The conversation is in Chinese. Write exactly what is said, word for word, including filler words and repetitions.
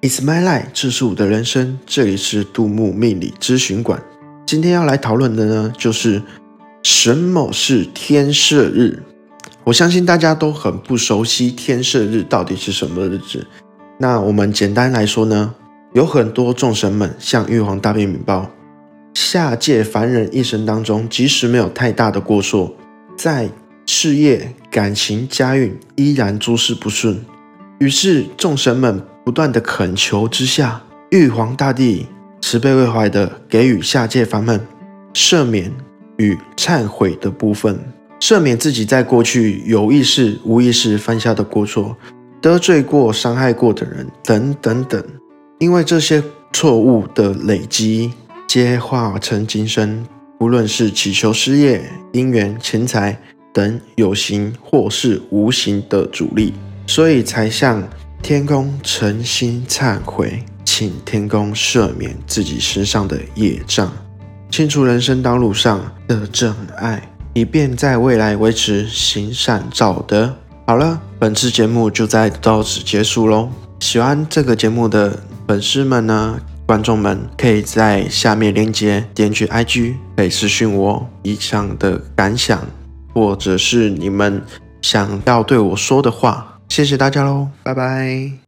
It's my life， 这是我的人生。这里是杜牧命理咨询馆。今天要来讨论的呢，就是什么是天赦日。我相信大家都很不熟悉天赦日到底是什么日子。那我们简单来说呢，有很多众神们，像玉皇大帝禀报，下界凡人一生当中，即使没有太大的过错，在事业、感情、家运依然诸事不顺。于是众神们不断的恳求之下，玉皇大帝慈悲为怀的给予下界凡们赦免与忏悔的部分，赦免自己在过去有意识无意识犯下的过错，得罪过伤害过的人等等等。因为这些错误的累积皆化成今生，不论是祈求事业、姻缘、钱财等有形或是无形的阻力，所以才向天公诚心忏悔，请天公赦免自己身上的业障，清除人生道路上的障碍，以便在未来维持行善造德。好了，本次节目就在到此结束咯。喜欢这个节目的粉丝们呢，观众们可以在下面链接点去 I G， 可以私讯我以上的感想，或者是你们想要对我说的话。谢谢大家喽，拜拜。